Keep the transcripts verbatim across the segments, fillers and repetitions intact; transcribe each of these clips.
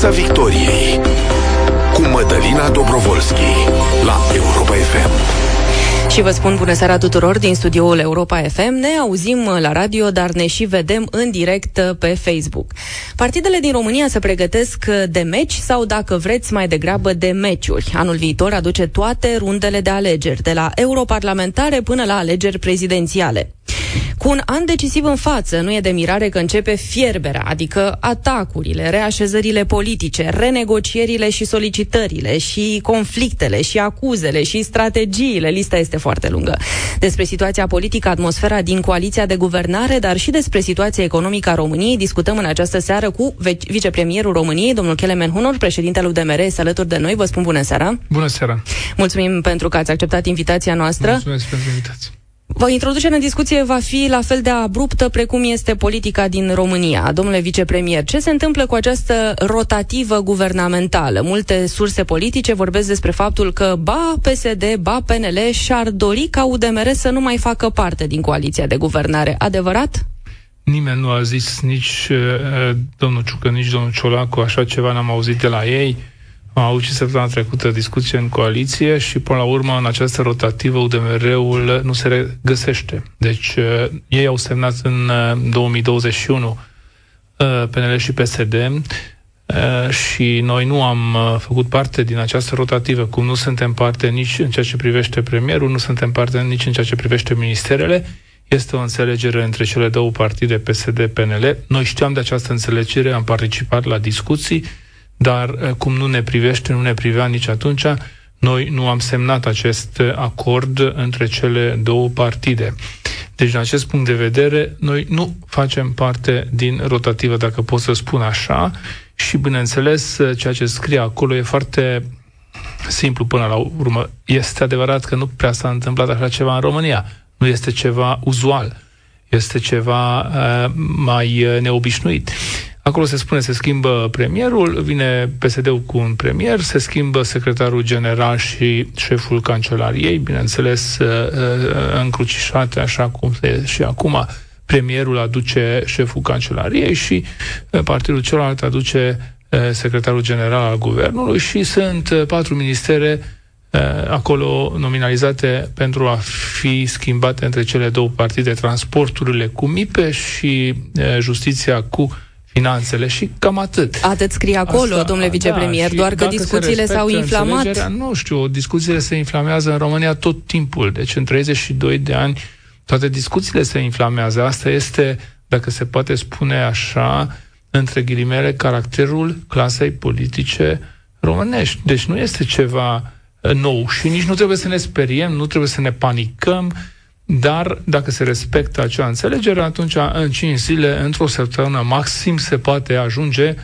Piața Victoriei cu Mădălina Dobrovolschi la Europa F M. Și vă spun bună seara tuturor din studioul Europa F M. Ne auzim la radio, dar ne și vedem în direct pe Facebook. Partidele din România se pregătesc de meci sau, dacă vreți, mai degrabă de meciuri. Anul viitor aduce toate rundele de alegeri, de la europarlamentare până la alegeri prezidențiale. Cu un an decisiv în față, nu e de mirare că începe fierberea, adică atacurile, reașezările politice, renegocierile și solicitările, și conflictele, și acuzele, și strategiile. Lista este foarte lungă. Despre situația politică, atmosfera din coaliția de guvernare, dar și despre situația economică a României, discutăm în această seară cu vicepremierul României, domnul Kelemen Hunor, președintele U D M R, este alături de noi. Vă spun bună seara! Bună seara! Mulțumim pentru că ați acceptat invitația noastră. Mulțumesc pentru invitație. Introducerea în discuție va fi la fel de abruptă precum este politica din România. Domnule vicepremier, ce se întâmplă cu această rotativă guvernamentală? Multe surse politice vorbesc despre faptul că ba P S D, ba P N L și-ar dori ca U D M R să nu mai facă parte din coaliția de guvernare. Adevărat? Nimeni nu a zis, nici uh, domnul Ciucă, nici domnul Ciolacu, așa ceva n-am auzit de la ei. Am avut și săptămâna trecută discuție în coaliție și, până la urmă, în această rotativă, U D M R-ul nu se regăsește. Deci, uh, ei au semnat în uh, două mii douăzeci și unu uh, P N L și P S D uh, și noi nu am uh, făcut parte din această rotativă, cum nu suntem parte nici în ceea ce privește premierul, nu suntem parte nici în ceea ce privește ministerele. Este o înțelegere între cele două partide, P S D-P N L. Noi știam de această înțelegere, am participat la discuții, dar cum nu ne privește, nu ne privea nici atunci, noi nu am semnat acest acord între cele două partide. Deci, din acest punct de vedere, noi nu facem parte din rotativă, dacă pot să spun așa, și, bineînțeles, ceea ce scrie acolo e foarte simplu până la urmă. Este adevărat că nu prea s-a întâmplat așa ceva în România. Nu este ceva uzual, este ceva uh, mai neobișnuit. Acolo se spune, se schimbă premierul, vine P S D-ul cu un premier, se schimbă secretarul general și șeful cancelariei, bineînțeles încrucișate, așa cum se și acum, premierul aduce șeful cancelariei și partidul celălalt aduce secretarul general al guvernului și sunt patru ministere acolo nominalizate pentru a fi schimbate între cele două partide, transporturile cu M I P E și justiția cu finanțele și cam atât. Atât scrie acolo, asta, domnule vicepremier, da, doar că discuțiile s-au inflamat. Nu știu, discuțiile se inflamează în România tot timpul. Deci în treizeci și doi de ani toate discuțiile se inflamează. Asta este, dacă se poate spune așa, între ghilimele, caracterul clasei politice românești. Deci nu este ceva nou și nici nu trebuie să ne speriem, nu trebuie să ne panicăm. Dar, dacă se respectă acea înțelegere, atunci, în cinci zile, într-o săptămână maxim, se poate ajunge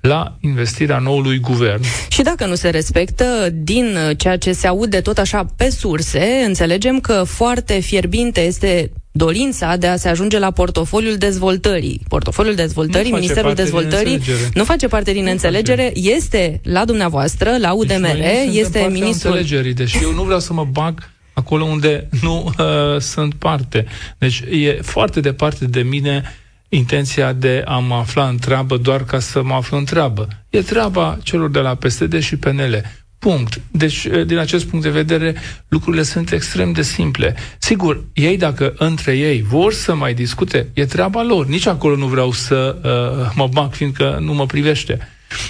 la investirea noului guvern. Și dacă nu se respectă, din ceea ce se aude tot așa pe surse, înțelegem că foarte fierbinte este dorința de a se ajunge la portofoliul dezvoltării. Portofoliul dezvoltării, Ministerul Dezvoltării, nu face parte din nu înțelegere, face. Este la dumneavoastră, la U D M R, deci este ministrul înțelegerii, deși eu nu vreau să mă bag acolo unde nu uh, sunt parte. Deci e foarte departe de mine intenția de a mă afla în treabă doar ca să mă aflu în treabă. E treaba celor de la P S D și P N L. Punct. Deci, din acest punct de vedere, lucrurile sunt extrem de simple. Sigur, ei, dacă între ei vor să mai discute, e treaba lor. Nici acolo nu vreau să uh, mă bag, fiindcă nu mă privește.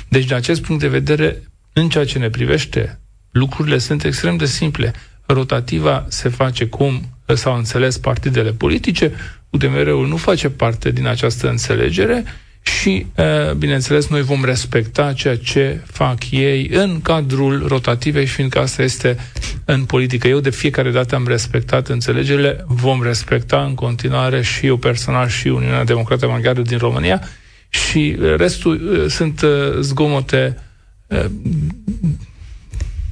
Deci, din acest punct de vedere, în ceea ce ne privește, lucrurile sunt extrem de simple. Rotativa se face cum s-au înțeles partidele politice, U D M R-ul nu face parte din această înțelegere și, bineînțeles, noi vom respecta ceea ce fac ei în cadrul rotativei, fiindcă asta este în politică. Eu de fiecare dată am respectat înțelegerile, vom respecta în continuare și eu personal și Uniunea Democrată Maghiară din România și restul sunt zgomote.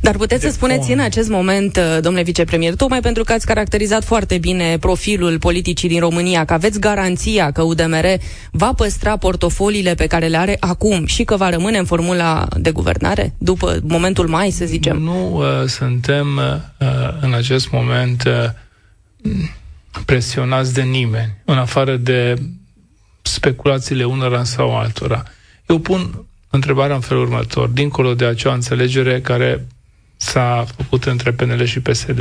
Dar puteți de să spuneți om. În acest moment, domnule vicepremier, tocmai pentru că ați caracterizat foarte bine profilul politicii din România, că aveți garanția că U D M R va păstra portofoliile pe care le are acum și că va rămâne în formula de guvernare după momentul mai, să zicem? Nu uh, suntem uh, în acest moment uh, presionați de nimeni, în afară de speculațiile unora sau altora. Eu pun întrebarea în felul următor, dincolo de acea înțelegere care s-a făcut între P N L și P S D.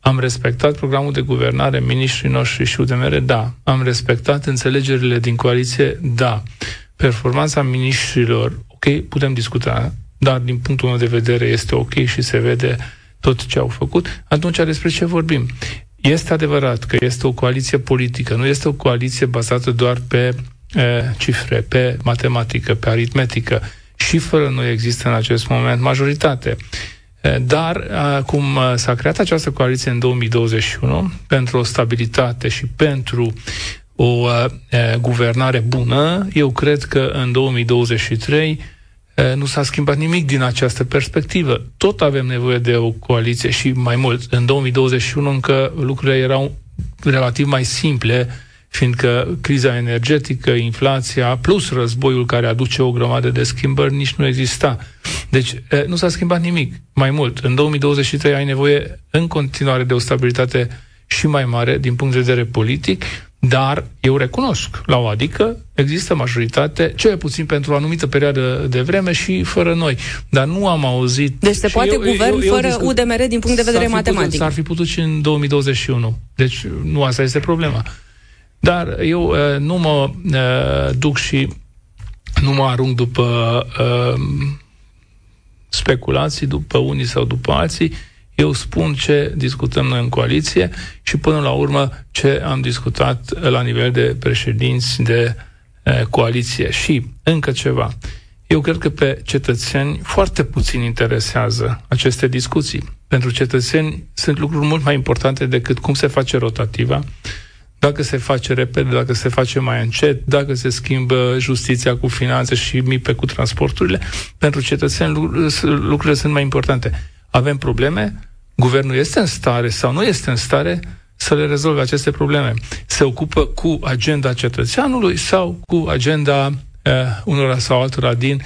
Am respectat programul de guvernare, miniștrii noștri și U D M R? Da. Am respectat înțelegerile din coaliție? Da. Performanța miniștrilor, ok, putem discuta, dar din punctul meu de vedere este ok și se vede tot ce au făcut. Atunci despre ce vorbim? Este adevărat că este o coaliție politică, nu este o coaliție bazată doar pe e, cifre, pe matematică, pe aritmetică. Și fără noi există în acest moment majoritate. Dar cum s-a creat această coaliție în două mii douăzeci și unu pentru o stabilitate și pentru o e, guvernare bună, eu cred că în două mii douăzeci și trei e, nu s-a schimbat nimic din această perspectivă. Tot avem nevoie de o coaliție și mai mult. În două mii douăzeci și unu încă lucrurile erau relativ mai simple, fiindcă criza energetică, inflația, plus războiul care aduce o grămadă de schimbări, nici nu exista. Deci e, nu s-a schimbat nimic. Mai mult, în două mii douăzeci și trei ai nevoie în continuare de o stabilitate și mai mare din punct de vedere politic, dar eu recunosc, la o adică, există majoritate, cel puțin pentru o anumită perioadă de vreme și fără noi. Dar nu am auzit... Deci se poate eu, guvern eu, eu fără discut... U D M R din punct de vedere s-ar matematic. Putut, s-ar fi putut și în două mii douăzeci și unu. Deci nu asta este problema. Dar eu uh, nu mă uh, duc și nu mă arunc după uh, speculații, după unii sau după alții. Eu spun ce discutăm noi în coaliție și până la urmă ce am discutat la nivel de președinți de uh, coaliție. Și încă ceva. Eu cred că pe cetățeni foarte puțin interesează aceste discuții. Pentru cetățeni sunt lucruri mult mai importante decât cum se face rotativa, dacă se face repede, dacă se face mai încet, dacă se schimbă justiția cu finanțe și M I P cu transporturile. Pentru cetățeni lucrurile sunt mai importante. Avem probleme, guvernul este în stare sau nu este în stare să le rezolve aceste probleme. Se ocupă cu agenda cetățeanului sau cu agenda uh, unora sau altora din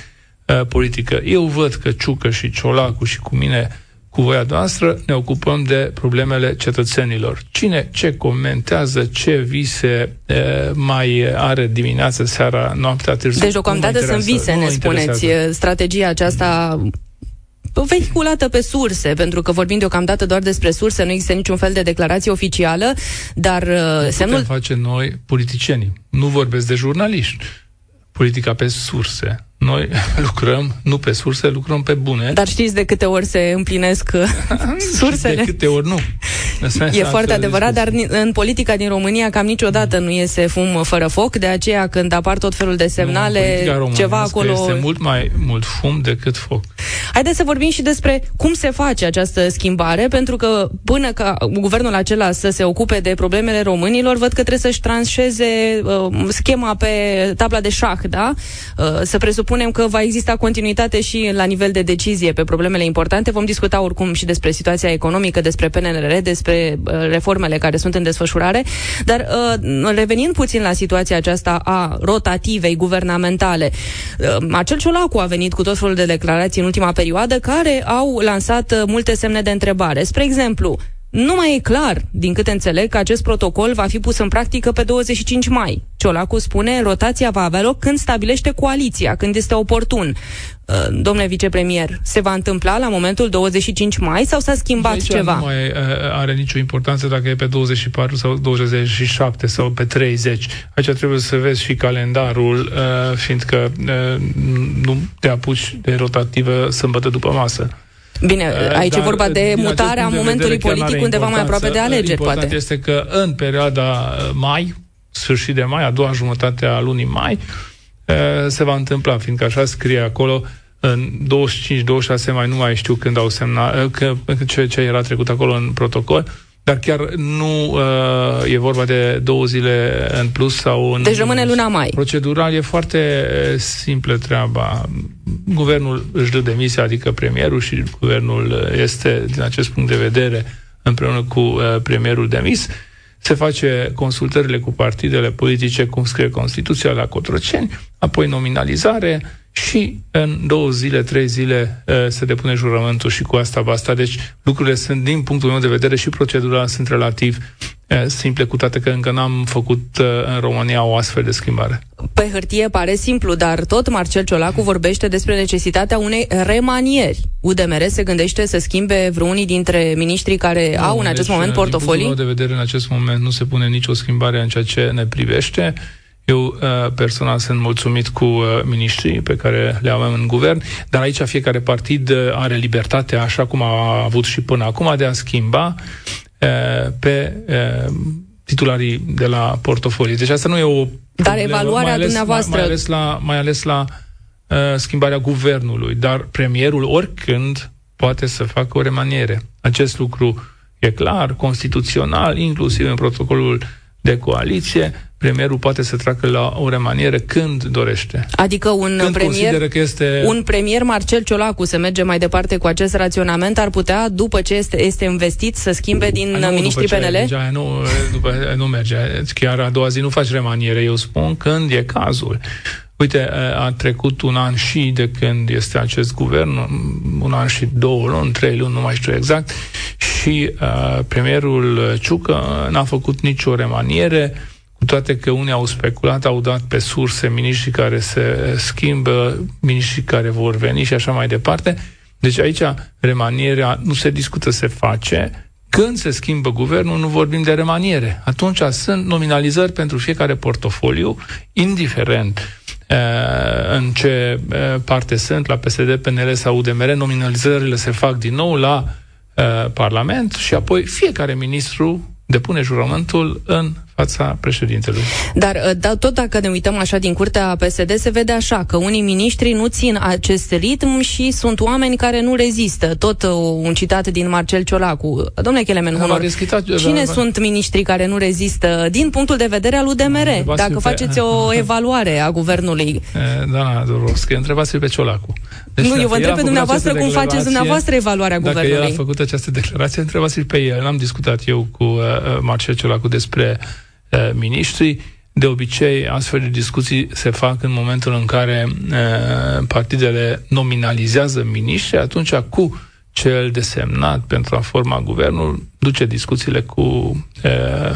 uh, politică. Eu văd că Ciucă și Ciolacu și cu mine, cu voia noastră, ne ocupăm de problemele cetățenilor. Cine ce comentează, ce vise e, mai are dimineața, seara, noaptea, târziu. Deci deocamdată sunt vise, ne spuneți, strategia aceasta vehiculată pe surse, pentru că vorbim deocamdată doar despre surse, nu există niciun fel de declarație oficială, dar nu semnul... putem face noi politicienii. Nu vorbesc de jurnaliști. Politica pe surse. Noi lucrăm, nu pe surse, lucrăm pe bune. Dar știți de câte ori se împlinesc sursele? De câte ori nu. E foarte adevărat, dar în politica din România cam niciodată nu iese fum fără foc, de aceea când apar tot felul de semnale, ceva acolo... este mult mai mult fum decât foc. Haideți să vorbim și despre cum se face această schimbare, pentru că până ca guvernul acela să se ocupe de problemele românilor, văd că trebuie să-și tranșeze uh, schema pe tabla de șah, da? Uh, să presupunem că va exista continuitate și la nivel de decizie pe problemele importante. Vom discuta oricum și despre situația economică, despre P N R R, despre reformele care sunt în desfășurare, dar revenind puțin la situația aceasta a rotativei guvernamentale, Marcel Ciolacu a venit cu tot felul de declarații în ultima perioadă care au lansat multe semne de întrebare. Spre exemplu, nu mai e clar, din câte înțeleg, că acest protocol va fi pus în practică pe douăzeci și cinci mai. Ciolacu spune, rotația va avea loc când stabilește coaliția, când este oportun. Domnule vicepremier, se va întâmpla la momentul douăzeci și cinci mai sau s-a schimbat aici ceva? Nu mai are nicio importanță dacă e pe douăzeci și patru sau douăzeci și șapte sau pe treizeci. Aici trebuie să vezi și calendarul, fiindcă nu te apuci de rotativă sâmbătă după masă. Bine, aici dar, e vorba de mutarea momentului politic undeva mai aproape de alegeri, important poate. Este că în perioada mai, sfârșit de mai, a doua jumătate a lunii mai, se va întâmpla, fiindcă așa scrie acolo, în douăzeci și cinci douăzeci și șase mai, nu mai știu când au semnat, că, ce, ce era trecut acolo în protocol, dar chiar nu e vorba de două zile în plus sau în... Deci rămâne luna mai. Procedural e foarte simplă treaba. Guvernul își dă demisia, adică premierul, și guvernul este, din acest punct de vedere, împreună cu premierul demis. Se face consultările cu partidele politice, cum scrie Constituția, la Cotroceni, apoi nominalizare și în două zile, trei zile se depune jurământul și cu asta basta. Deci lucrurile sunt, din punctul meu de vedere, și procedura sunt relativ simple, cu toate că încă n-am făcut în România o astfel de schimbare. Pe hârtie pare simplu, dar tot Marcel Ciolacu vorbește despre necesitatea unei remanieri. U D M R se gândește să schimbe vreunii dintre miniștrii care au în acest moment portofolii? Din punctul meu de vedere, în acest moment nu se pune nicio schimbare în ceea ce ne privește. Eu personal sunt mulțumit cu miniștrii pe care le avem în guvern, dar aici fiecare partid are libertatea, așa cum a avut și până acum, de a schimba pe titularii de la portofolii. Deci asta nu e o problemă, dar evaluarea mai ales, dumneavoastră... mai ales la, mai ales la uh, schimbarea guvernului. Dar premierul oricând poate să facă o remaniere. Acest lucru e clar, constituțional, inclusiv în protocolul de coaliție, premierul poate să treacă la o remaniere când dorește. Adică un când premier, că este... un premier Marcel Ciolacu, se merge mai departe cu acest raționament, ar putea, după ce este, este investit, să schimbe din nu, miniștrii P N L? Aia, nu, după, nu merge. Chiar a doua zi nu faci remaniere, eu spun când e cazul. Uite, a trecut un an și de când este acest guvern, un an și două luni, trei luni, nu mai știu exact, și uh, premierul Ciucă n-a făcut nicio remaniere, cu toate că unii au speculat, au dat pe surse miniștrii care se schimbă, miniștrii care vor veni și așa mai departe. Deci aici remanierea nu se discută, se face. Când se schimbă guvernul, nu vorbim de remaniere. Atunci sunt nominalizări pentru fiecare portofoliu, indiferent în ce parte sunt, la P S D, P N L sau U D M R, nominalizările se fac din nou la uh, Parlament și apoi fiecare ministru depune jurământul în fața președintelui. Dar da, tot dacă ne uităm așa din curtea P S D, se vede așa că unii miniștri nu țin acest ritm și sunt oameni care nu rezistă. Tot un citat din Marcel Ciolacu. Domnule Kelemen Hunor, cine sunt miniștrii care nu rezistă din punctul de vedere al U D M R? Dacă faceți o evaluare a guvernului. Doamna Dobrovolschi, întrebați-l pe Ciolacu. Nu, eu vă întreb pe dumneavoastră cum faceți dumneavoastră evaluarea guvernului. Dacă el a făcut această declarație, întrebați-l pe el. N-am discutat eu cu Marcel Ciolacu despre miniștri. De obicei, astfel de discuții se fac în momentul în care uh, partidele nominalizează miniștri, atunci cu cel desemnat pentru a forma guvernul, duce discuțiile cu uh,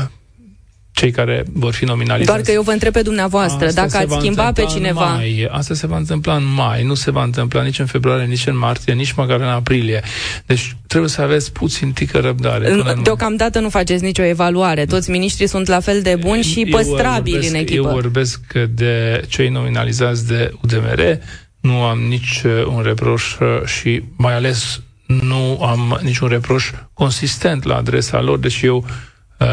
cei care vor fi nominalizați. Doar că eu vă întreb pe dumneavoastră, asta dacă ați schimba pe cineva... Mai. Asta se va întâmpla în mai, nu se va întâmpla nici în februarie, nici în martie, nici măcar în aprilie. Deci trebuie să aveți puțin tică răbdare. Deocamdată nu faceți nicio evaluare. Toți miniștrii sunt la fel de buni și păstrabili în echipă. Eu vorbesc de cei nominalizați de U D M R, nu am nici un reproș și mai ales nu am niciun reproș consistent la adresa lor, deci eu Uh,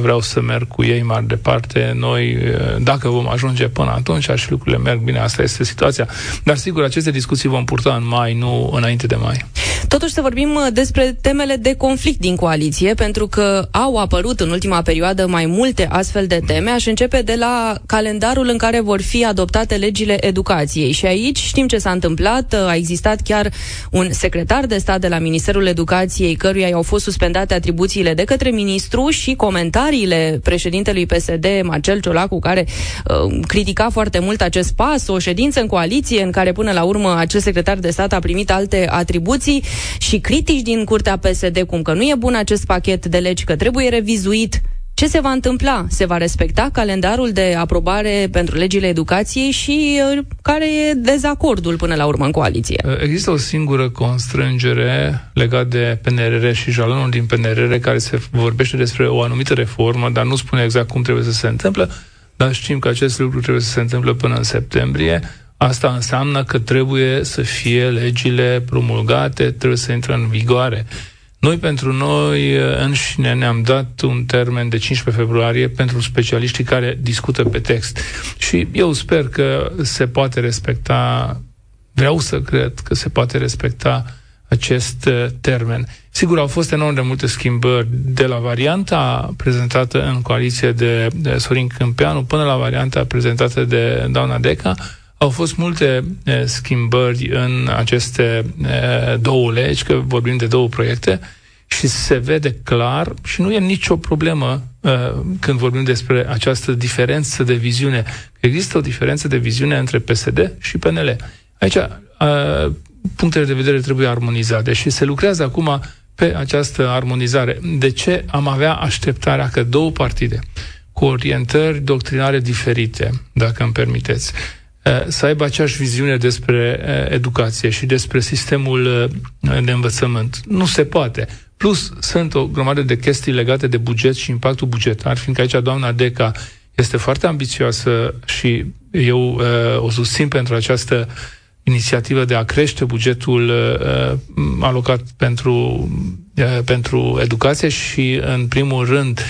vreau să merg cu ei mai departe. Noi, uh, dacă vom ajunge până atunci și lucrurile merg bine, asta este situația. Dar sigur, aceste discuții vom purta în mai, nu înainte de mai. Totuși să vorbim despre temele de conflict din coaliție, pentru că au apărut în ultima perioadă mai multe astfel de teme. Aș începe de la calendarul în care vor fi adoptate legile educației. Și aici știm ce s-a întâmplat. A existat chiar un secretar de stat de la Ministerul Educației, căruia i-au fost suspendate atribuțiile de către ministru, și comentariile președintelui P S D, Marcel Ciolacu, care uh, critica foarte mult acest pas, o ședință în coaliție în care până la urmă acest secretar de stat a primit alte atribuții, și critici din curtea P S D cum că nu e bun acest pachet de legi, că trebuie revizuit. Ce se va întâmpla? Se va respecta calendarul de aprobare pentru legile educației și uh, care e dezacordul până la urmă în coaliție? Există o singură constrângere legată de P N R R și jalonul din P N R R, care se vorbește despre o anumită reformă, dar nu spune exact cum trebuie să se întâmple, dar știm că acest lucru trebuie să se întâmple până în septembrie. Asta înseamnă că trebuie să fie legile promulgate, trebuie să intre în vigoare. Noi, pentru noi înșine, ne-am dat un termen de cincisprezece februarie pentru specialiștii care discută pe text. Și eu sper că se poate respecta, vreau să cred că se poate respecta acest termen. Sigur, au fost enorm de multe schimbări, de la varianta prezentată în coaliție de, de Sorin Câmpeanu până la varianta prezentată de doamna Deca. Au fost multe e, schimbări în aceste e, două legi, că vorbim de două proiecte, și se vede clar și nu e nicio problemă e, când vorbim despre această diferență de viziune. Există o diferență de viziune între P S D și P N L. Aici e, punctele de vedere trebuie armonizate și se lucrează acum pe această armonizare. De ce am avea așteptarea că două partide cu orientări doctrinare diferite, dacă îmi permiteți, să aibă aceeași viziune despre educație și despre sistemul de învățământ. Nu se poate. Plus, sunt o grămadă de chestii legate de buget și impactul bugetar, fiindcă aici doamna Deca este foarte ambițioasă și eu o susțin pentru această inițiativă de a crește bugetul alocat pentru, pentru educație și, în primul rând,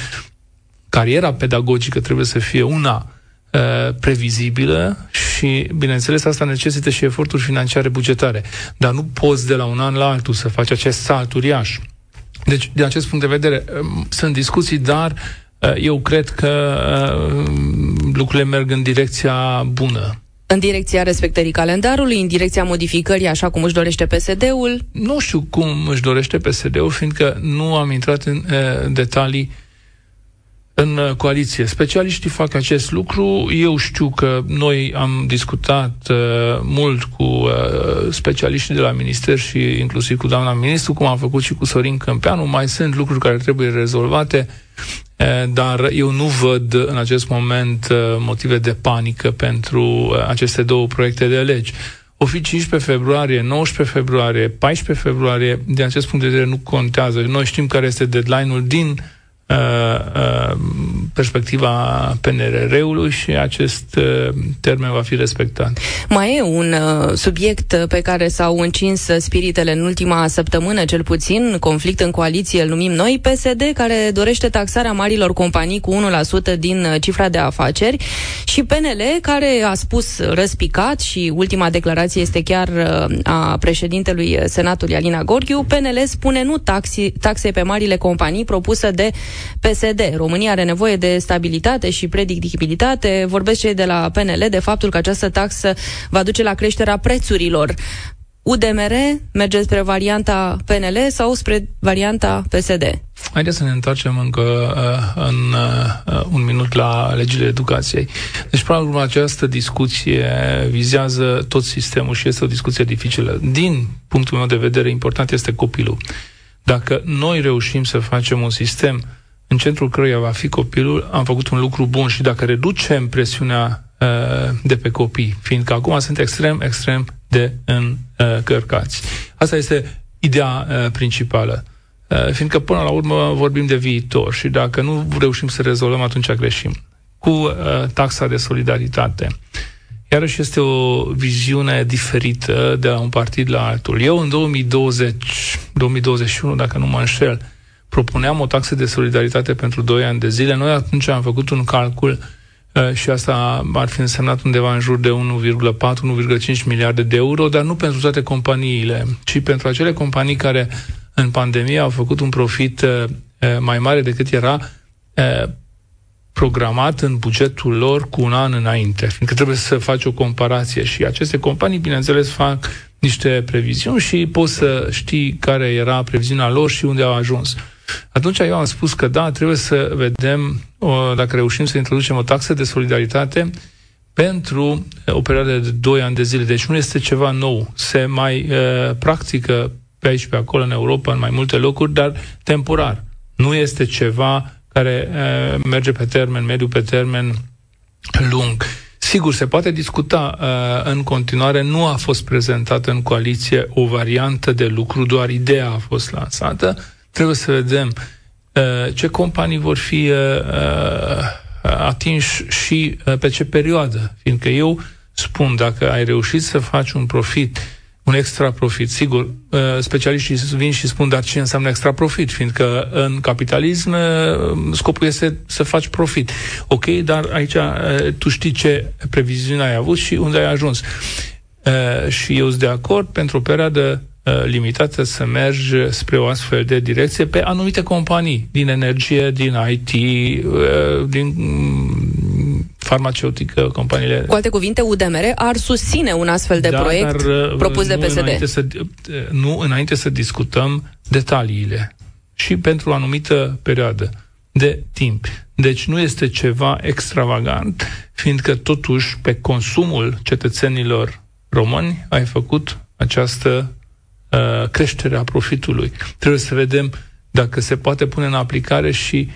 cariera pedagogică trebuie să fie una uh, previzibilă și, bineînțeles, asta necesită și eforturi financiare bugetare. Dar nu poți de la un an la altul să faci acest salt uriaș. Deci, din acest punct de vedere, um, sunt discuții, dar uh, eu cred că uh, lucrurile merg în direcția bună. În direcția respectării calendarului, în direcția modificării, așa cum își dorește P S D-ul? Nu știu cum își dorește P S D-ul, fiindcă nu am intrat în uh, detalii în coaliție. Specialiștii fac acest lucru. Eu știu că noi am discutat uh, mult cu uh, specialiștii de la minister și inclusiv cu doamna ministru, cum am făcut și cu Sorin Câmpeanu. Mai sunt lucruri care trebuie rezolvate, uh, dar eu nu văd în acest moment uh, motive de panică pentru uh, aceste două proiecte de legi. O fi cincisprezece februarie, nouăsprezece februarie, paisprezece februarie, din acest punct de vedere nu contează. Noi știm care este deadline-ul din perspectiva P N R R-ului și acest termen va fi respectat. Mai e un subiect pe care s-au încins spiritele în ultima săptămână, cel puțin, conflict în coaliție, îl numim noi, P S D, care dorește taxarea marilor companii cu unu la sută din cifra de afaceri și P N L, care a spus răspicat și ultima declarație este chiar a președintelui Senatului, Alina Gorghiu, P N L spune nu taxi, taxe pe marile companii propusă de P S D. România are nevoie de stabilitate și predictibilitate. Vorbesc cei de la P N L de faptul că această taxă va duce la creșterea prețurilor. U D M R merge spre varianta P N L sau spre varianta P S D? Haideți să ne întoarcem încă uh, în uh, un minut la legile educației. Deci, probabil, această discuție vizează tot sistemul și este o discuție dificilă. Din punctul meu de vedere, important este copilul. Dacă noi reușim să facem un sistem în centrul căruia va fi copilul, am făcut un lucru bun și dacă reducem presiunea uh, de pe copii, fiindcă acum sunt extrem, extrem de încărcați. Asta este ideea uh, principală. Uh, fiindcă până la urmă vorbim de viitor și dacă nu reușim să rezolvăm, atunci greșim. Cu uh, taxa de solidaritate. Iarăși este o viziune diferită de la un partid la altul. Eu în două mii douăzeci, două mii douăzeci și unu, dacă nu mă înșel, propuneam o taxă de solidaritate pentru doi ani de zile. Noi atunci am făcut un calcul uh, și asta ar fi însemnat undeva în jur de unu virgulă patru - unu virgulă cinci miliarde de euro, dar nu pentru toate companiile, ci pentru acele companii care în pandemie au făcut un profit uh, mai mare decât era uh, programat în bugetul lor cu un an înainte, fiindcă trebuie să faci o comparație și aceste companii, bineînțeles, fac niște previziuni și poți să știi care era previziunea lor și unde au ajuns. Atunci eu am spus că da, trebuie să vedem o, dacă reușim să introducem o taxă de solidaritate pentru o perioadă de doi ani de zile. Deci nu este ceva nou. Se mai uh, practică pe aici, pe acolo, în Europa, în mai multe locuri, dar temporar. Nu este ceva care uh, merge pe termen mediu, pe termen lung. Sigur, se poate discuta uh, în continuare, nu a fost prezentată în coaliție o variantă de lucru, doar ideea a fost lansată. Trebuie să vedem uh, ce companii vor fi uh, atinși și uh, pe ce perioadă. Fiindcă eu spun, dacă ai reușit să faci un profit, un extra profit, sigur, specialiștii vin și spun, dar ce înseamnă extra profit? Fiindcă în capitalism scopul este să faci profit. Ok, dar aici tu știi ce previziune ai avut și unde ai ajuns. Și eu sunt de acord pentru o perioadă limitată să mergi spre o astfel de direcție pe anumite companii, din energie, din I T, din farmaceutică, companiile... Cu alte cuvinte, U D M R ar susține un astfel de da, proiect dar, propus de P S D. Înainte să, nu înainte să discutăm detaliile și pentru o anumită perioadă de timp. Deci nu este ceva extravagant, fiindcă totuși pe consumul cetățenilor români ai făcut această uh, creștere a profitului. Trebuie să vedem dacă se poate pune în aplicare și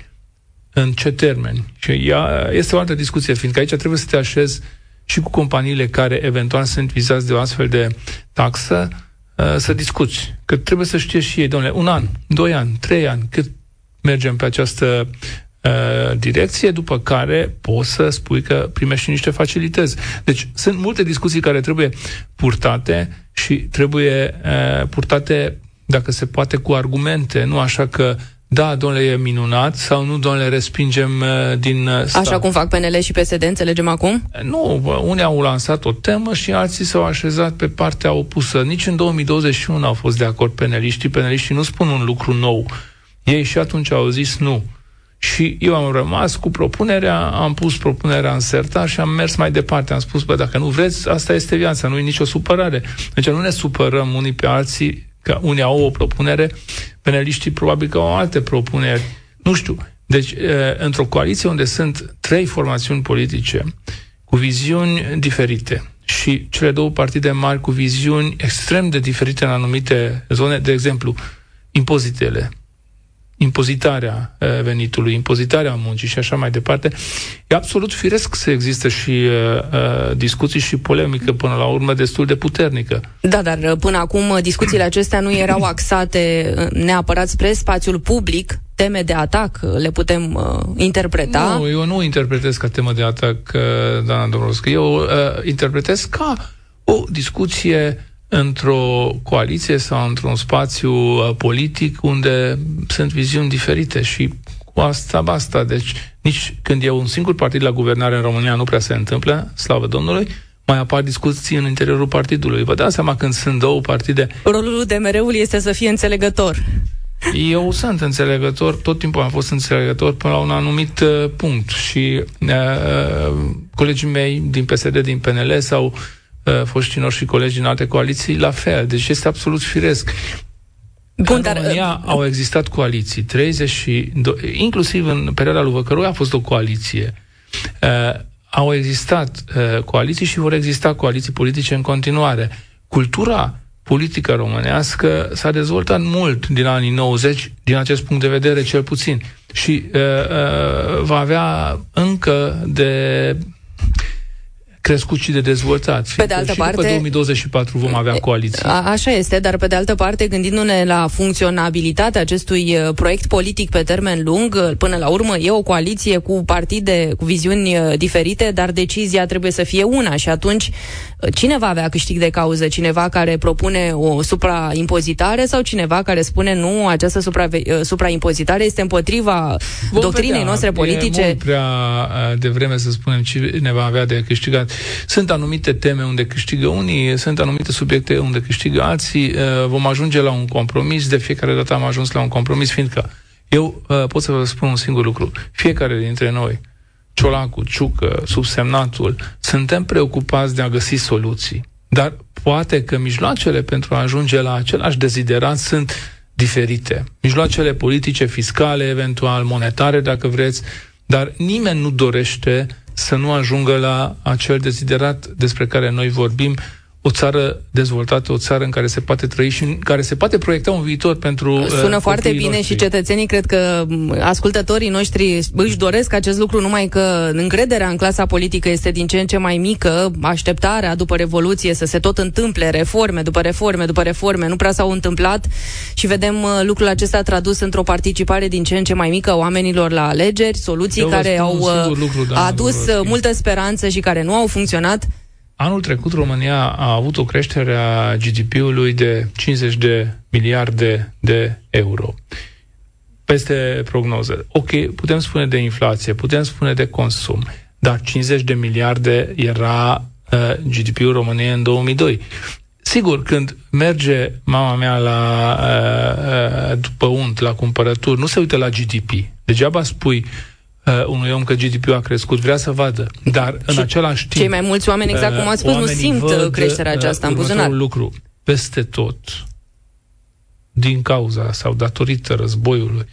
în ce termeni. Și ea este o altă discuție, fiindcă aici trebuie să te așezi și cu companiile care eventual sunt vizați de o astfel de taxă, să discuți. Că trebuie să știe și ei, domnule, un an, doi ani, trei ani, cât mergem pe această uh, direcție, după care poți să spui că primești niște facilități. Deci sunt multe discuții care trebuie purtate și trebuie uh, purtate, dacă se poate, cu argumente, nu așa că da, domnule, e minunat, sau nu, domnule, respingem uh, din stat. Așa cum fac P N L și P S D, înțelegem acum? Nu, unii au lansat o temă și alții s-au așezat pe partea opusă. Nici în două mii douăzeci și unu au fost de acord peneliștii. Peneliștii nu spun un lucru nou. Ei și atunci au zis nu. Și eu am rămas cu propunerea, am pus propunerea în sertar și am mers mai departe. Am spus, bă, dacă nu vreți, asta este viața, nu e nicio supărare. Deci nu ne supărăm unii pe alții, că unii au o propunere, peneliștii probabil că au alte propuneri. Nu știu. Deci, într-o coaliție unde sunt trei formațiuni politice cu viziuni diferite și cele două partide mari cu viziuni extrem de diferite în anumite zone, de exemplu, impozitele, impozitarea venitului, impozitarea muncii și așa mai departe, e absolut firesc să existe și uh, discuții și polemică, până la urmă, destul de puternică. Da, dar până acum discuțiile acestea nu erau axate neapărat spre spațiul public, teme de atac, le putem uh, interpreta? Nu, eu nu interpretez ca temă de atac, uh, doamna Dobrovolschi, eu uh, interpretez ca o discuție într-o coaliție sau într-un spațiu politic unde sunt viziuni diferite și cu asta basta. Deci nici când e un singur partid la guvernare în România nu prea se întâmplă, slavă Domnului, mai apar discuții în interiorul partidului. Vă dați seama când sunt două partide. Rolul U D M R-ului este să fie înțelegător. Eu sunt înțelegător, tot timpul am fost înțelegător până la un anumit uh, punct și uh, colegii mei din P S D, din P N L sau foștii noștri colegi din alte coaliții, la fel. Deci este absolut firesc. Bun, în dar... România au existat coaliții, treizeci și doi, inclusiv în perioada lui Văcăroia a fost o coaliție. Uh, au existat uh, coaliții și vor exista coaliții politice în continuare. Cultura politică românească s-a dezvoltat mult din anii nouăzeci, din acest punct de vedere cel puțin. Și uh, uh, va avea încă de... crescut și de dezvoltat. Pe de altă și parte, după două mii douăzeci și patru vom avea coaliție. A, așa este, dar pe de altă parte, gândindu-ne la funcționabilitatea acestui proiect politic pe termen lung, până la urmă e o coaliție cu partide, cu viziuni diferite, dar decizia trebuie să fie una și atunci cine va avea câștig de cauză? Cineva care propune o supraimpozitare sau cineva care spune nu, această suprave- supraimpozitare este împotriva vom doctrinei vedea, noastre politice? E mult prea devreme să spunem cine va avea de câștigat. Sunt anumite teme unde câștigă unii, sunt anumite subiecte unde câștigă alții. Vom ajunge la un compromis. De fiecare dată am ajuns la un compromis, fiindcă eu pot să vă spun un singur lucru. Fiecare dintre noi, Ciolacu, Ciucă, subsemnatul, suntem preocupați de a găsi soluții. Dar poate că mijloacele pentru a ajunge la același deziderat sunt diferite. Mijloacele politice, fiscale, eventual monetare, dacă vreți, dar nimeni nu dorește să nu ajungă la acel deziderat despre care noi vorbim, o țară dezvoltată, o țară în care se poate trăi și în care se poate proiecta un viitor pentru Sună foarte bine noștri. Și cetățenii, cred că ascultătorii noștri își doresc acest lucru, numai că încrederea în clasa politică este din ce în ce mai mică, așteptarea după Revoluție să se tot întâmple, reforme după reforme după reforme, nu prea s-au întâmplat și vedem lucrul acesta tradus într-o participare din ce în ce mai mică a oamenilor la alegeri, soluții care au lucru, adus multă speranță și care nu au funcționat. Anul trecut România a avut o creștere a G D P-ului de cincizeci de miliarde de euro. Peste prognoză. Ok, putem spune de inflație, putem spune de consum, dar cincizeci de miliarde era uh, G D P-ul României în două mii doi. Sigur, când merge mama mea la, uh, uh, după unt, la cumpărături, nu se uită la G D P. Degeaba spui Uh, unui om că G D P-ul a crescut, vrea să vadă, dar și în același timp cei mai mulți oameni, exact cum ați spus, nu simt creșterea aceasta în buzunar. Un lucru, peste tot, din cauza sau datorită războiului,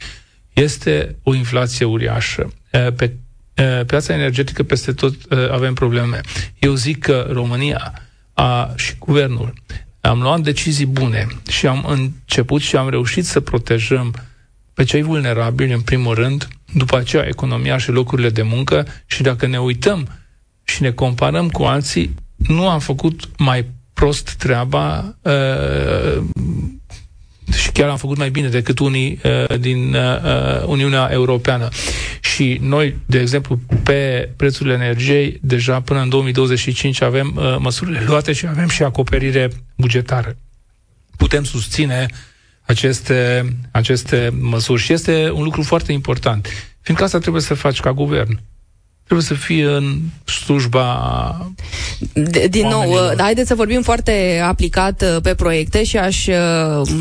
este o inflație uriașă. Uh, pe uh, piața energetică peste tot uh, avem probleme. Eu zic că România a, și guvernul am luat decizii bune și am început și am reușit să protejăm pe cei vulnerabili, în primul rând, după aceea economia și locurile de muncă, și dacă ne uităm și ne comparăm cu alții, nu am făcut mai prost treaba uh, și chiar am făcut mai bine decât unii uh, din uh, Uniunea Europeană. Și noi, de exemplu, pe prețurile energiei, deja până în două mii douăzeci și cinci avem uh, măsurile luate și avem și acoperire bugetară. Putem susține aceste, aceste măsuri. Și este un lucru foarte important, fiindcă asta trebuie să faci ca guvern. Trebuie să fie în slujba... Din nou, haideți să vorbim foarte aplicat pe proiecte și aș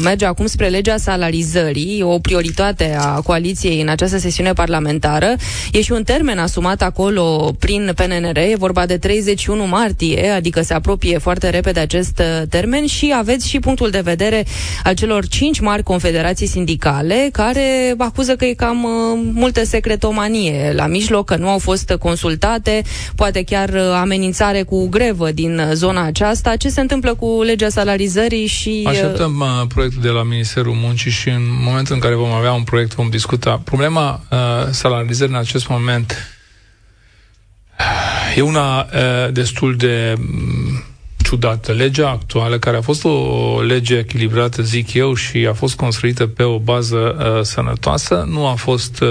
merge acum spre legea salarizării, o prioritate a coaliției în această sesiune parlamentară. E și un termen asumat acolo prin P N R R, e vorba de treizeci și unu martie, adică se apropie foarte repede acest termen și aveți și punctul de vedere al celor cinci mari confederații sindicale, care acuză că e cam multă secretomanie la mijloc, că nu au fost consultate, poate chiar amenințare cu grevă din zona aceasta. Ce se întâmplă cu legea salarizării? Și așteptăm uh, proiectul de la Ministerul Muncii și în momentul în care vom avea un proiect vom discuta. Problema uh, salarizării în acest moment e una uh, destul de um, ciudată. Legea actuală, care a fost o lege echilibrată, zic eu, și a fost construită pe o bază uh, sănătoasă, nu a fost uh,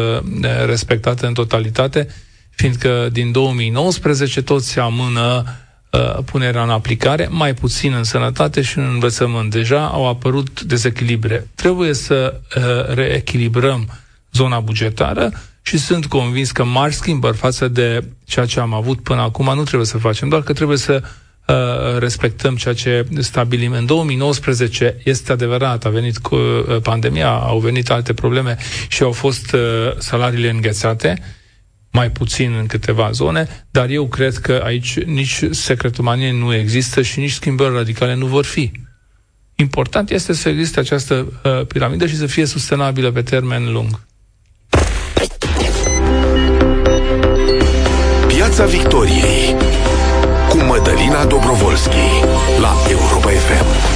respectată în totalitate, fiindcă din două mii nouăsprezece tot se amână uh, punerea în aplicare, mai puțin în sănătate și în învățământ. Deja au apărut dezechilibre. Trebuie să uh, reechilibrăm zona bugetară și sunt convins că mari schimbări față de ceea ce am avut până acum nu trebuie să facem, doar că trebuie să uh, respectăm ceea ce stabilim. În două mii nouăsprezece este adevărat, a venit cu uh, pandemia, au venit alte probleme și au fost uh, salariile înghețate, mai puțin în câteva zone, dar eu cred că aici nici secretomanie nu există și nici schimbări radicale nu vor fi. Important este să existe această uh, piramidă și să fie sustenabilă pe termen lung. Piața Victoriei cu Mădălina Dobrovolschi la Europa F M.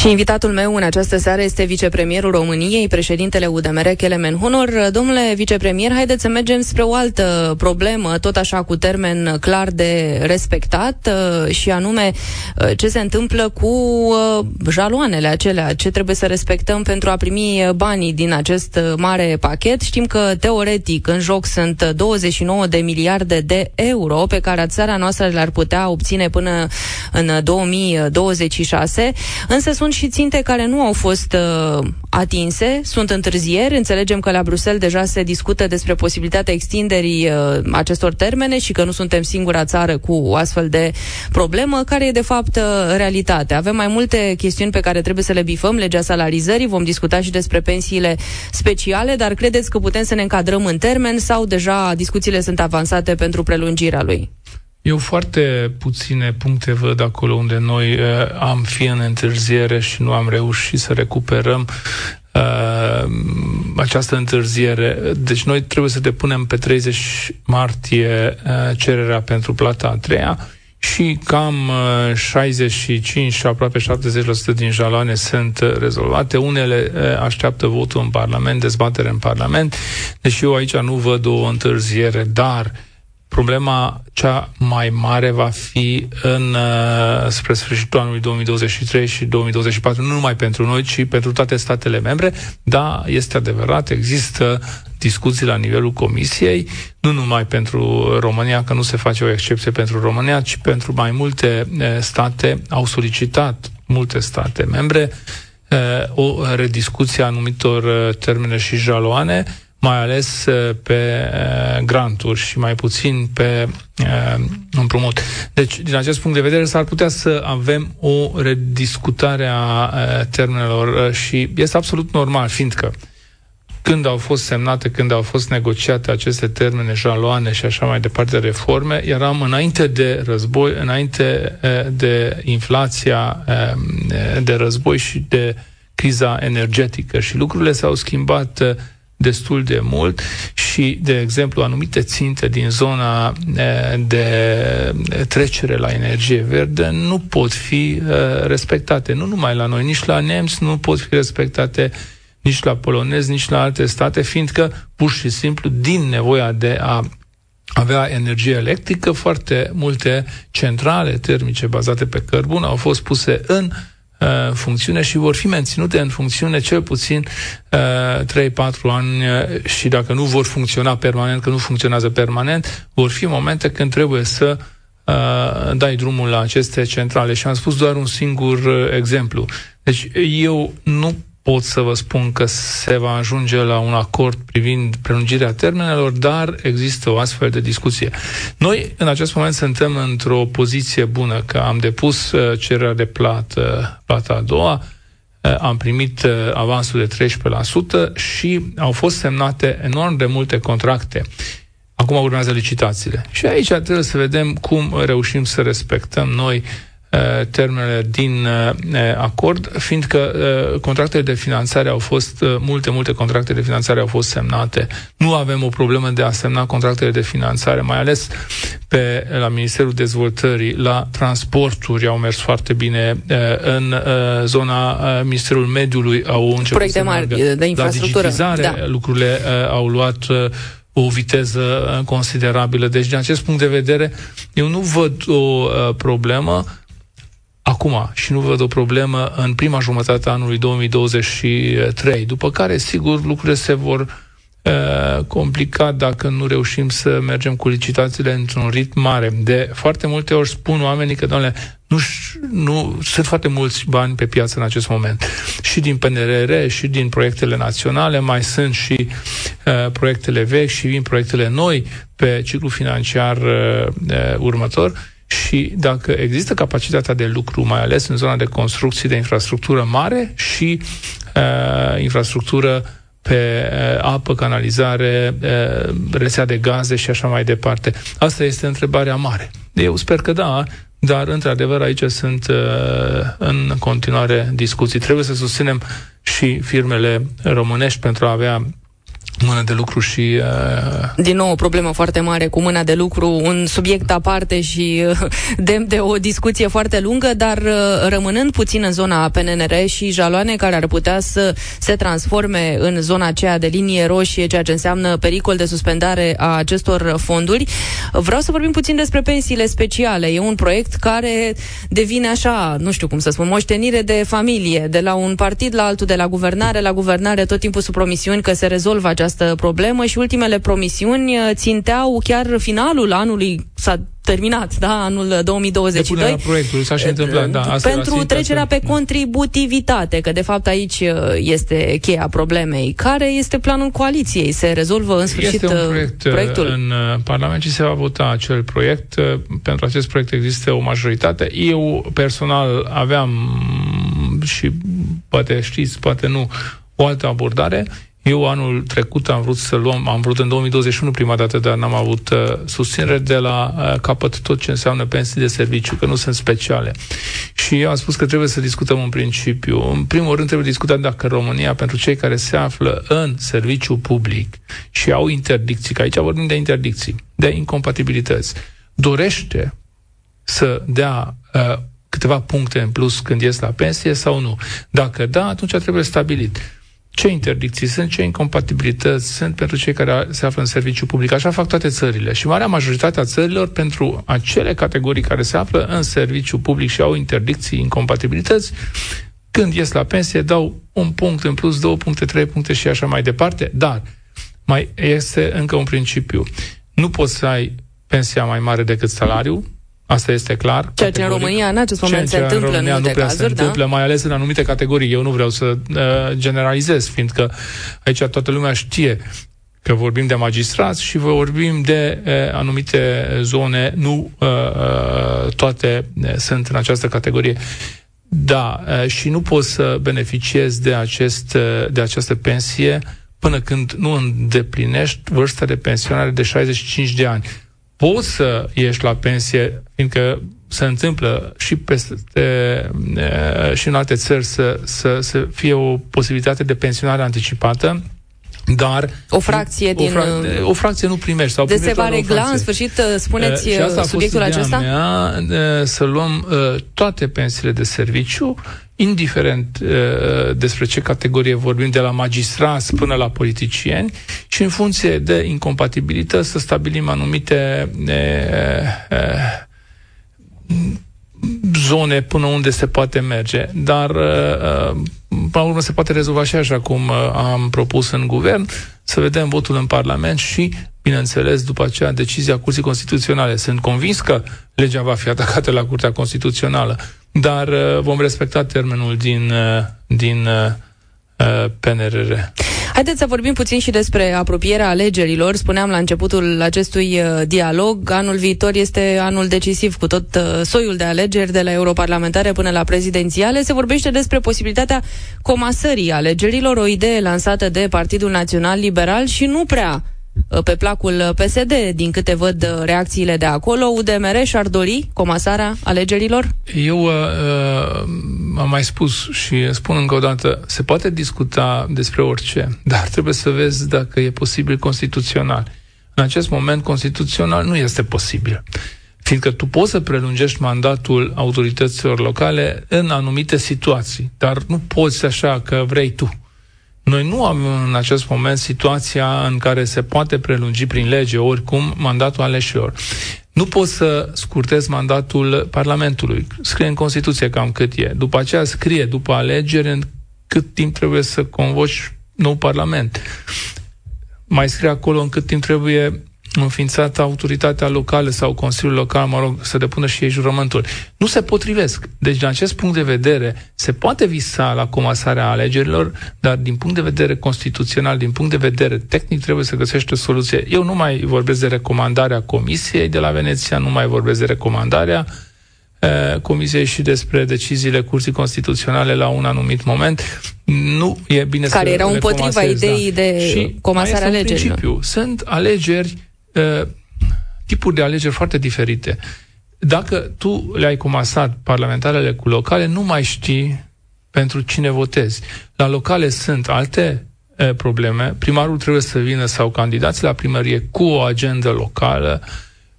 Și invitatul meu în această seară este vicepremierul României, președintele U D M R, Kelemen Hunor. Domnule vicepremier, haideți să mergem spre o altă problemă, tot așa cu termen clar de respectat, și anume ce se întâmplă cu jaloanele acelea, ce trebuie să respectăm pentru a primi banii din acest mare pachet. Știm că, teoretic, în joc sunt douăzeci și nouă de miliarde de euro pe care țara noastră le-ar putea obține până în două mii douăzeci și șase, însă sunt și ținte care nu au fost uh, atinse, sunt întârzieri. Înțelegem că la Bruxelles deja se discută despre posibilitatea extinderii uh, acestor termene și că nu suntem singura țară cu o astfel de problemă, care e de fapt uh, realitatea. Avem mai multe chestiuni pe care trebuie să le bifăm, legea salarizării, vom discuta și despre pensiile speciale, dar credeți că putem să ne încadrăm în termen sau deja discuțiile sunt avansate pentru prelungirea lui? Eu foarte puține puncte văd acolo unde noi uh, am fi în întârziere și nu am reușit să recuperăm uh, această întârziere. Deci noi trebuie să depunem pe treizeci martie uh, cererea pentru plata a treia și cam uh, șaizeci și cinci și aproape șaptezeci la sută din jaloane sunt rezolvate. Unele uh, așteaptă votul în Parlament, dezbatere în Parlament. Deci eu aici nu văd o întârziere, dar problema cea mai mare va fi în, spre sfârșitul anului două mii douăzeci și trei și două mii douăzeci și patru, nu numai pentru noi, ci pentru toate statele membre. Da, este adevărat, există discuții la nivelul Comisiei, nu numai pentru România, că nu se face o excepție pentru România, ci pentru mai multe state. Au solicitat multe state membre o rediscuție a anumitor termene și jaloane, mai ales pe granturi și mai puțin pe împrumut. Deci, din acest punct de vedere, s-ar putea să avem o rediscutare a termenelor și este absolut normal, fiindcă când au fost semnate, când au fost negociate aceste termene, jaloane și așa mai departe, reforme, eram înainte de război, înainte de inflația de război și de criza energetică și lucrurile s-au schimbat destul de mult și, de exemplu, anumite ținte din zona de trecere la energie verde nu pot fi respectate, nu numai la noi, nici la nemți nu pot fi respectate nici la polonezi, nici la alte state, fiindcă, pur și simplu, din nevoia de a avea energie electrică, foarte multe centrale termice bazate pe cărbun au fost puse în uh, funcțiune și vor fi menținute în funcțiune cel puțin uh, trei patru ani și dacă nu vor funcționa permanent, că nu funcționează permanent, vor fi momente când trebuie să uh, dai drumul la aceste centrale. Și am spus doar un singur exemplu. Deci eu nu pot să vă spun că se va ajunge la un acord privind prelungirea termenelor, dar există o astfel de discuție. Noi, în acest moment, suntem într-o poziție bună, că am depus cererea de plată, plata a doua, am primit avansul de treisprezece la sută și au fost semnate enorm de multe contracte. Acum urmează licitațiile. Și aici trebuie să vedem cum reușim să respectăm noi termenele din acord, fiindcă contractele de finanțare au fost, multe, multe contracte de finanțare au fost semnate. Nu avem o problemă de a semna contractele de finanțare, mai ales pe, la Ministerul Dezvoltării, la transporturi au mers foarte bine, în zona Ministerul Mediului au început proiecte să mari meargă. De infrastructură. La digitizare, da. Lucrurile au luat o viteză considerabilă. Deci, din acest punct de vedere, eu nu văd o problemă acum și nu văd o problemă în prima jumătate a anului două mii douăzeci și trei, după care, sigur, lucrurile se vor uh, complica dacă nu reușim să mergem cu licitațiile într-un ritm mare. De foarte multe ori spun oamenii că, doamne, nu, nu sunt foarte mulți bani pe piață în acest moment. Și din P N R R, și din proiectele naționale, mai sunt și uh, proiectele vechi și vin proiectele noi pe ciclu financiar uh, uh, următor. Și dacă există capacitatea de lucru, mai ales în zona de construcții de infrastructură mare și uh, infrastructură pe uh, apă, canalizare, uh, rețea de gaze și așa mai departe. Asta este întrebarea mare. Eu sper că da, dar într-adevăr aici sunt uh, în continuare discuții. Trebuie să susținem și firmele românești pentru a avea mână de lucru și... Uh... Din nou, o problemă foarte mare cu mâna de lucru, un subiect aparte și uh, demn de o discuție foarte lungă, dar uh, rămânând puțin în zona P N R R și jaloane care ar putea să se transforme în zona aceea de linie roșie, ceea ce înseamnă pericol de suspendare a acestor fonduri, vreau să vorbim puțin despre pensiile speciale. E un proiect care devine așa, nu știu cum să spun, moștenire de familie, de la un partid la altul, de la guvernare la guvernare, tot timpul sub promisiuni că se rezolvă această problemă și ultimele promisiuni ținteau chiar finalul anului, s-a terminat, da, anul două mii douăzeci și doi. Proiectul, s-a și întâmplat, da, asta pentru trecerea pe contributivitate, că de fapt aici este cheia problemei. Care este planul coaliției? Se rezolvă în sfârșit este un proiect proiectul? În Parlament și se va vota acel proiect. Pentru acest proiect există o majoritate. Eu personal aveam și poate știți, poate nu, o altă abordare. Eu anul trecut am vrut să luăm, am vrut în două mii douăzeci și unu prima dată, dar n-am avut uh, susținere de la uh, capăt tot ce înseamnă pensii de serviciu, că nu sunt speciale. Și eu am spus că trebuie să discutăm un principiu. În primul rând trebuie discutat dacă România, pentru cei care se află în serviciu public și au interdicții, că aici vorbim de interdicții, de incompatibilități, dorește să dea uh, câteva puncte în plus când ies la pensie sau nu. Dacă da, atunci trebuie stabilit ce interdicții sunt, ce incompatibilități sunt pentru cei care se află în serviciu public. Așa fac toate țările și marea majoritate a țărilor pentru acele categorii care se află în serviciu public și au interdicții, incompatibilități, când ies la pensie, dau un punct în plus, două puncte, trei puncte și așa mai departe, dar mai este încă un principiu. Nu poți să ai pensia mai mare decât salariul, asta este clar. Ceea ce în România în acest moment se întâmplă în multe cazuri, da? Mai ales în anumite categorii. Eu nu vreau să uh, generalizez, fiindcă aici toată lumea știe că vorbim de magistrați și vorbim de uh, anumite zone, nu uh, toate sunt în această categorie. Da, uh, și nu poți să beneficiezi de, acest, uh, de această pensie până când nu îndeplinești vârsta de pensionare de șaizeci și cinci de ani. Poți să ieși la pensie, fiindcă se întâmplă și, peste, și în alte țări să, să, să fie o posibilitate de pensionare anticipată, dar o fracție, din, o fracție, o fracție nu primești. Sau de primești se va regla, în sfârșit, spuneți uh, subiectul acesta? Mea, uh, să luăm uh, toate pensiile de serviciu, indiferent uh, despre ce categorie vorbim, de la magistrați până la politicieni, și în funcție de incompatibilitate să stabilim anumite uh, uh, zone până unde se poate merge. Dar uh, până la urmă se poate rezolva și așa cum am propus în guvern, să vedem votul în Parlament și, bineînțeles, după aceea decizia Curții Constituționale. Sunt convins că legea va fi atacată la Curtea Constituțională, dar vom respecta termenul din, din uh, P N R R. Haideți să vorbim puțin și despre apropierea alegerilor. Spuneam la începutul acestui dialog, anul viitor este anul decisiv cu tot soiul de alegeri, de la europarlamentare până la prezidențiale. Se vorbește despre posibilitatea comasării alegerilor, o idee lansată de Partidul Național Liberal și nu prea pe placul P S D, din câte văd reacțiile de acolo. U D M R și-ar dori comasarea alegerilor? Eu uh, am mai spus și spun încă o dată, se poate discuta despre orice, dar trebuie să vezi dacă e posibil constituțional. În acest moment, constituțional nu este posibil, fiindcă tu poți să prelungești mandatul autorităților locale în anumite situații, dar nu poți așa că vrei tu. Noi nu avem în acest moment situația în care se poate prelungi prin lege oricum mandatul aleșilor. Nu poți să scurtezi mandatul Parlamentului. Scrie în Constituție cam cât e. După aceea scrie, după alegeri, în cât timp trebuie să convoci nou Parlament. Mai scrie acolo în cât timp trebuie înființată autoritatea locală sau Consiliul Local, mă rog, să depună și ei jurământul. Nu se potrivesc. Deci, din acest punct de vedere, se poate visa la comasarea alegerilor, dar din punct de vedere constituțional, din punct de vedere tehnic, trebuie să găsești o soluție. Eu nu mai vorbesc de recomandarea Comisiei de la Veneția, nu mai vorbesc de recomandarea uh, Comisiei și despre deciziile Curții Constituționale la un anumit moment. Nu e bine care să erau împotriva ideii, da, de și comasarea alegerilor. Principiu, sunt alegeri tipuri de alegeri foarte diferite. Dacă tu le-ai comasat parlamentarele cu locale, nu mai știi pentru cine votezi. La locale sunt alte e, probleme. Primarul trebuie să vină sau candidații la primărie cu o agendă locală.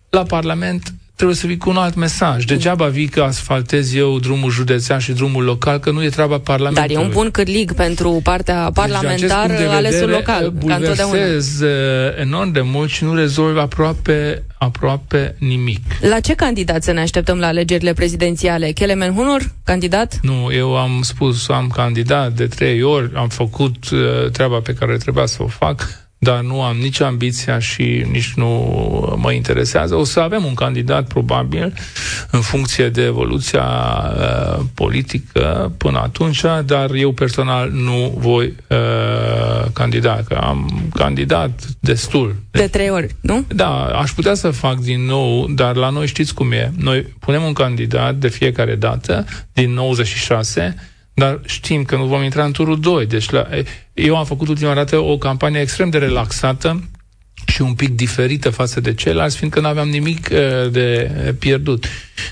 La Parlament trebuie să vii cu un alt mesaj. Degeaba vii că asfaltez eu drumul județean și drumul local, că nu e treaba Parlamentului. Dar e un bun cârlig pentru partea parlamentară, deci, alesul local. Bulversez enorm de mult și nu rezolvă aproape, aproape nimic. La ce candidat să ne așteptăm la alegerile prezidențiale? Kelemen Hunor, candidat? Nu, eu am spus, am candidat de trei ori, am făcut uh, treaba pe care trebuia să o fac, dar nu am nici ambiția și nici nu mă interesează. O să avem un candidat, probabil, în funcție de evoluția uh, politică până atunci, dar eu personal nu voi uh, candida, că am candidat destul. De trei ori, nu? Da, aș putea să fac din nou, dar la noi știți cum e. Noi punem un candidat de fiecare dată, din nouăzeci și șase, dar știm că nu vom intra în turul doi. Deci la, eu am făcut ultima dată o campanie extrem de relaxată și un pic diferită față de ceilalți, fiindcă nu aveam nimic de pierdut.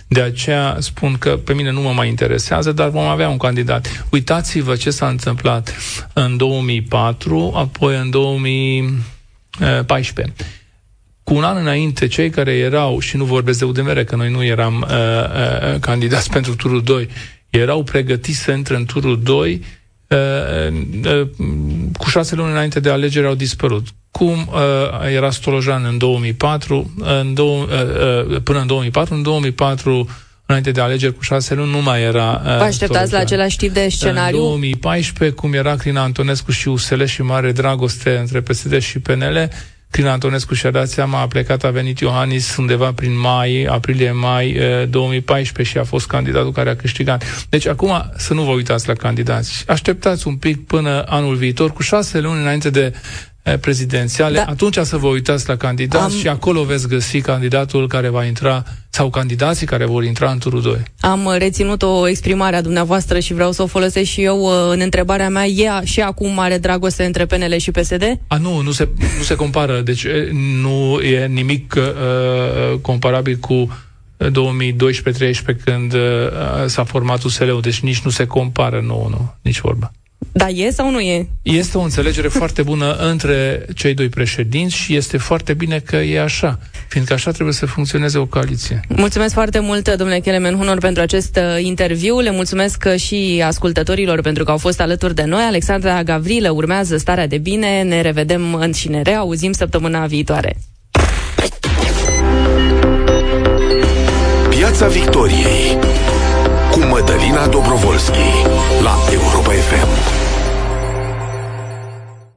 De aceea spun că pe mine nu mă mai interesează, dar vom avea un candidat. Uitați-vă ce s-a întâmplat în două mii patru, apoi în două mii paisprezece. Cu un an înainte, cei care erau, și nu vorbesc de U D M R, că noi nu eram uh, uh, candidați pentru turul doi, erau pregătiți să intre în turul doi, cu șase luni înainte de alegeri au dispărut. Cum era Stolojan în două mii patru, în dou- până în două mii patru, în două mii patru, înainte de alegeri, cu șase luni, nu mai era... Vă așteptați Stolojan la același tip de scenariu? În două mii paisprezece, cum era Crina Antonescu și U S L și mare dragoste între P S D și P N L, Crina Antonescu și-a dat seama, a plecat, a venit Iohannis undeva prin mai, aprilie-mai două mii paisprezece și a fost candidatul care a câștigat. Deci acum să nu vă uitați la candidați. Așteptați un pic până anul viitor, cu șase luni înainte de prezidențiale, da. Atunci să vă uitați la candidați am... și acolo veți găsi candidatul care va intra sau candidații care vor intra în turul doi. Am reținut o exprimare a dumneavoastră și vreau să o folosesc și eu în întrebarea mea. E și acum mare dragoste între P N L și P S D? A, nu, nu se, nu se compară. Deci nu e nimic uh, comparabil cu două mii doisprezece-treisprezece, când uh, s-a format U S L-ul. Deci nici nu se compară, nu, nu, nici vorba. Da, e sau nu e? Este o înțelegere foarte bună între cei doi președinți și este foarte bine că e așa, fiindcă așa trebuie să funcționeze o coaliție. Mulțumesc foarte mult, domnule Kelemen Hunor, pentru acest interviu. Le mulțumesc și ascultătorilor pentru că au fost alături de noi. Alexandra Gavrilă urmează Starea de Bine. Ne revedem și ne reauzim săptămâna viitoare. Piața Victoriei cu Mădălina Dobrovolschi la Europa F M.